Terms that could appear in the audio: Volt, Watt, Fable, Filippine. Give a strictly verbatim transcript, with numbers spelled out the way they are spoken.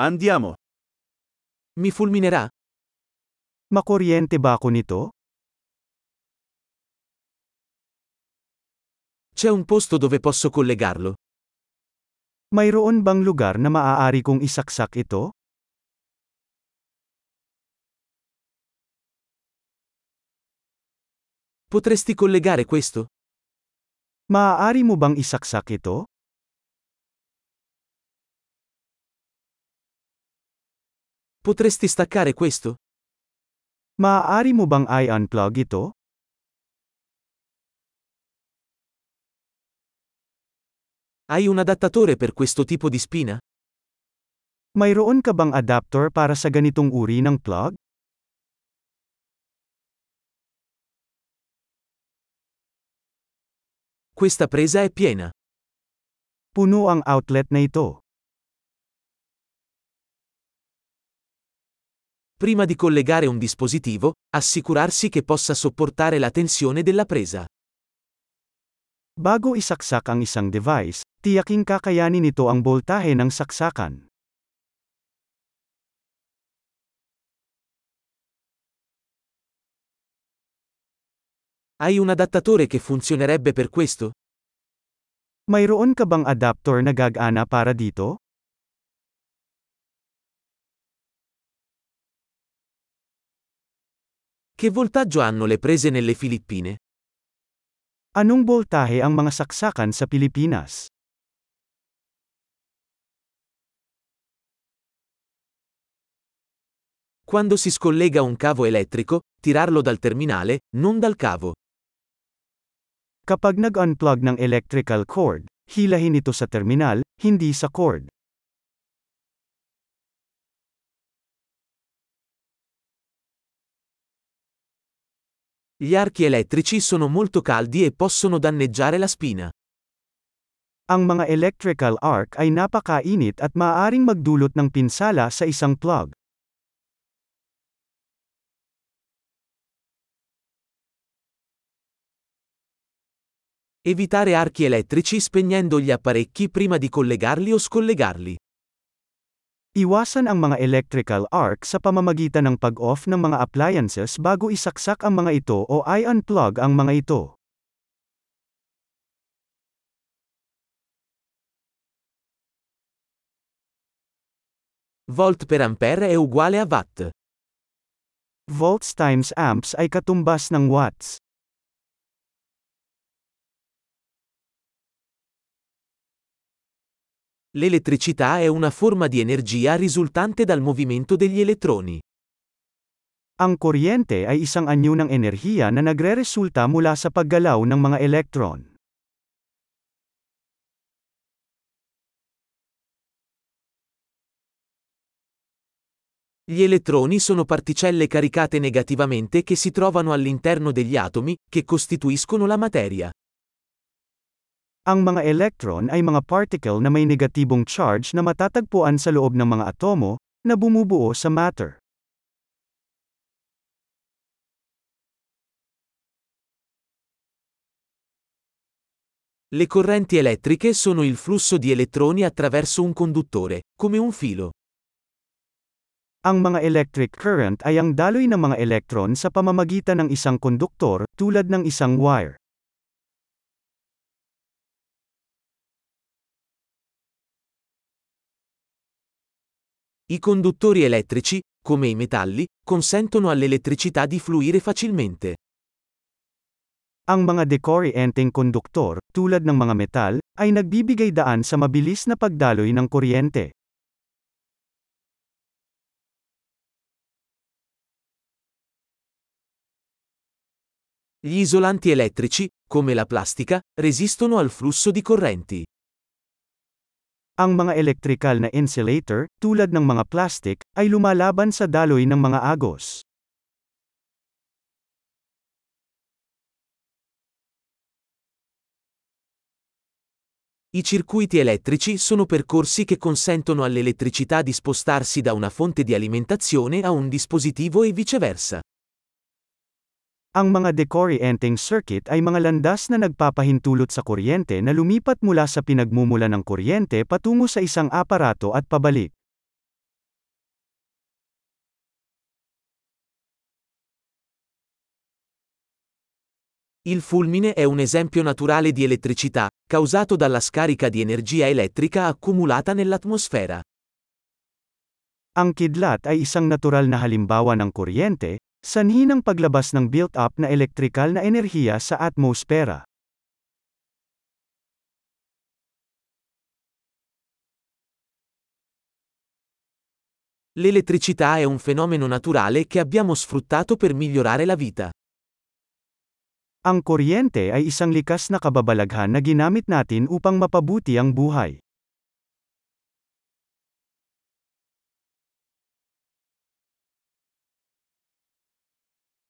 Andiamo. Mi fulminerà. Makuryente ba ako nito? C'è un posto dove posso collegarlo? Mayroon bang lugar na maaari kong isaksak ito? Potresti collegare questo? Maaari mo bang isaksak ito? Potresti staccare questo? Maaari mo bang i-unplug ito? Hai un adattatore per questo tipo di spina? Mayroon ka bang adapter para sa ganitong uri ng plug? Questa presa è piena. Puno ang outlet na ito. Prima di collegare un dispositivo, assicurarsi che possa sopportare la tensione della presa. Bago isaksak ang isang device, tiyaking kakayanin nito ang boltahe ng saksakan. Hai un adattatore che funzionerebbe per questo? Mayroon ka bang adapter na gagana para dito? Che voltaggio hanno le prese nelle Filippine? Anong boltahe ang mga saksakan sa Pilipinas? Quando si scollega un cavo elettrico, tirarlo dal terminale, non dal cavo. Kapag nag-unplug ng electrical cord, hilahin ito sa terminal, hindi sa cord. Gli archi elettrici sono molto caldi e possono danneggiare la spina. Ang mga electrical arc ay napakainit at maaaring magdulot ng pinsala sa isang plug. Evitare archi elettrici spegnendo gli apparecchi prima di collegarli o scollegarli. Iwasan ang mga electrical arc sa pamamagitan ng pag-off ng mga appliances bago isaksak ang mga ito o i-unplug ang mga ito. Volt per ampere è uguale a watt. Volts times amps ay katumbas ng watts. L'elettricità è una forma di energia risultante dal movimento degli elettroni. Ang kuryente ay isang anyo ng enerhiya na nagreresulta mula sa paggalaw ng mga elektron. Gli elettroni sono particelle caricate negativamente che si trovano all'interno degli atomi, che costituiscono la materia. Ang mga electron ay mga particle na may negatibong charge na matatagpuan sa loob ng mga atomo, na bumubuo sa matter. Le correnti elettriche sono il flusso di elettroni attraverso un conduttore, come un filo. Ang mga electric current ay ang daloy ng mga electron sa pamamagitan ng isang konduktor, tulad ng isang wire. I conduttori elettrici, come i metalli, consentono all'elettricità di fluire facilmente. Ang mga dekoryenteng konduktor, tulad ng mga metal, ay nagbibigay daan sa mabilis na pagdaloy ng kuryente. Gli isolanti elettrici, come la plastica, resistono al flusso di correnti. Ang mga elektrikal na insulator, tulad ng mga plastic, ay lumalaban sa daloy ng mga agos. I circuiti elettrici sono percorsi che consentono all'elettricità di spostarsi da una fonte di alimentazione a un dispositivo e viceversa. Ang mga dekoryenteng circuit ay mga landas na nagpapahintulot sa kuryente na lumipat mula sa pinagmumula ng kuryente patungo sa isang aparato at pabalik. Il fulmine è un esempio naturale di elettricità, causato dalla scarica di energia elettrica accumulata nell'atmosfera. Ang kidlat ay isang natural na halimbawa ng kuryente, sanhi ng paglabas ng built-up na elektrikal na enerhiya sa atmosfera. L'elettricità è un fenomeno naturale che abbiamo sfruttato per migliorare la vita. Ang kuryente ay isang likas na kababalaghan na ginamit natin upang mapabuti ang buhay.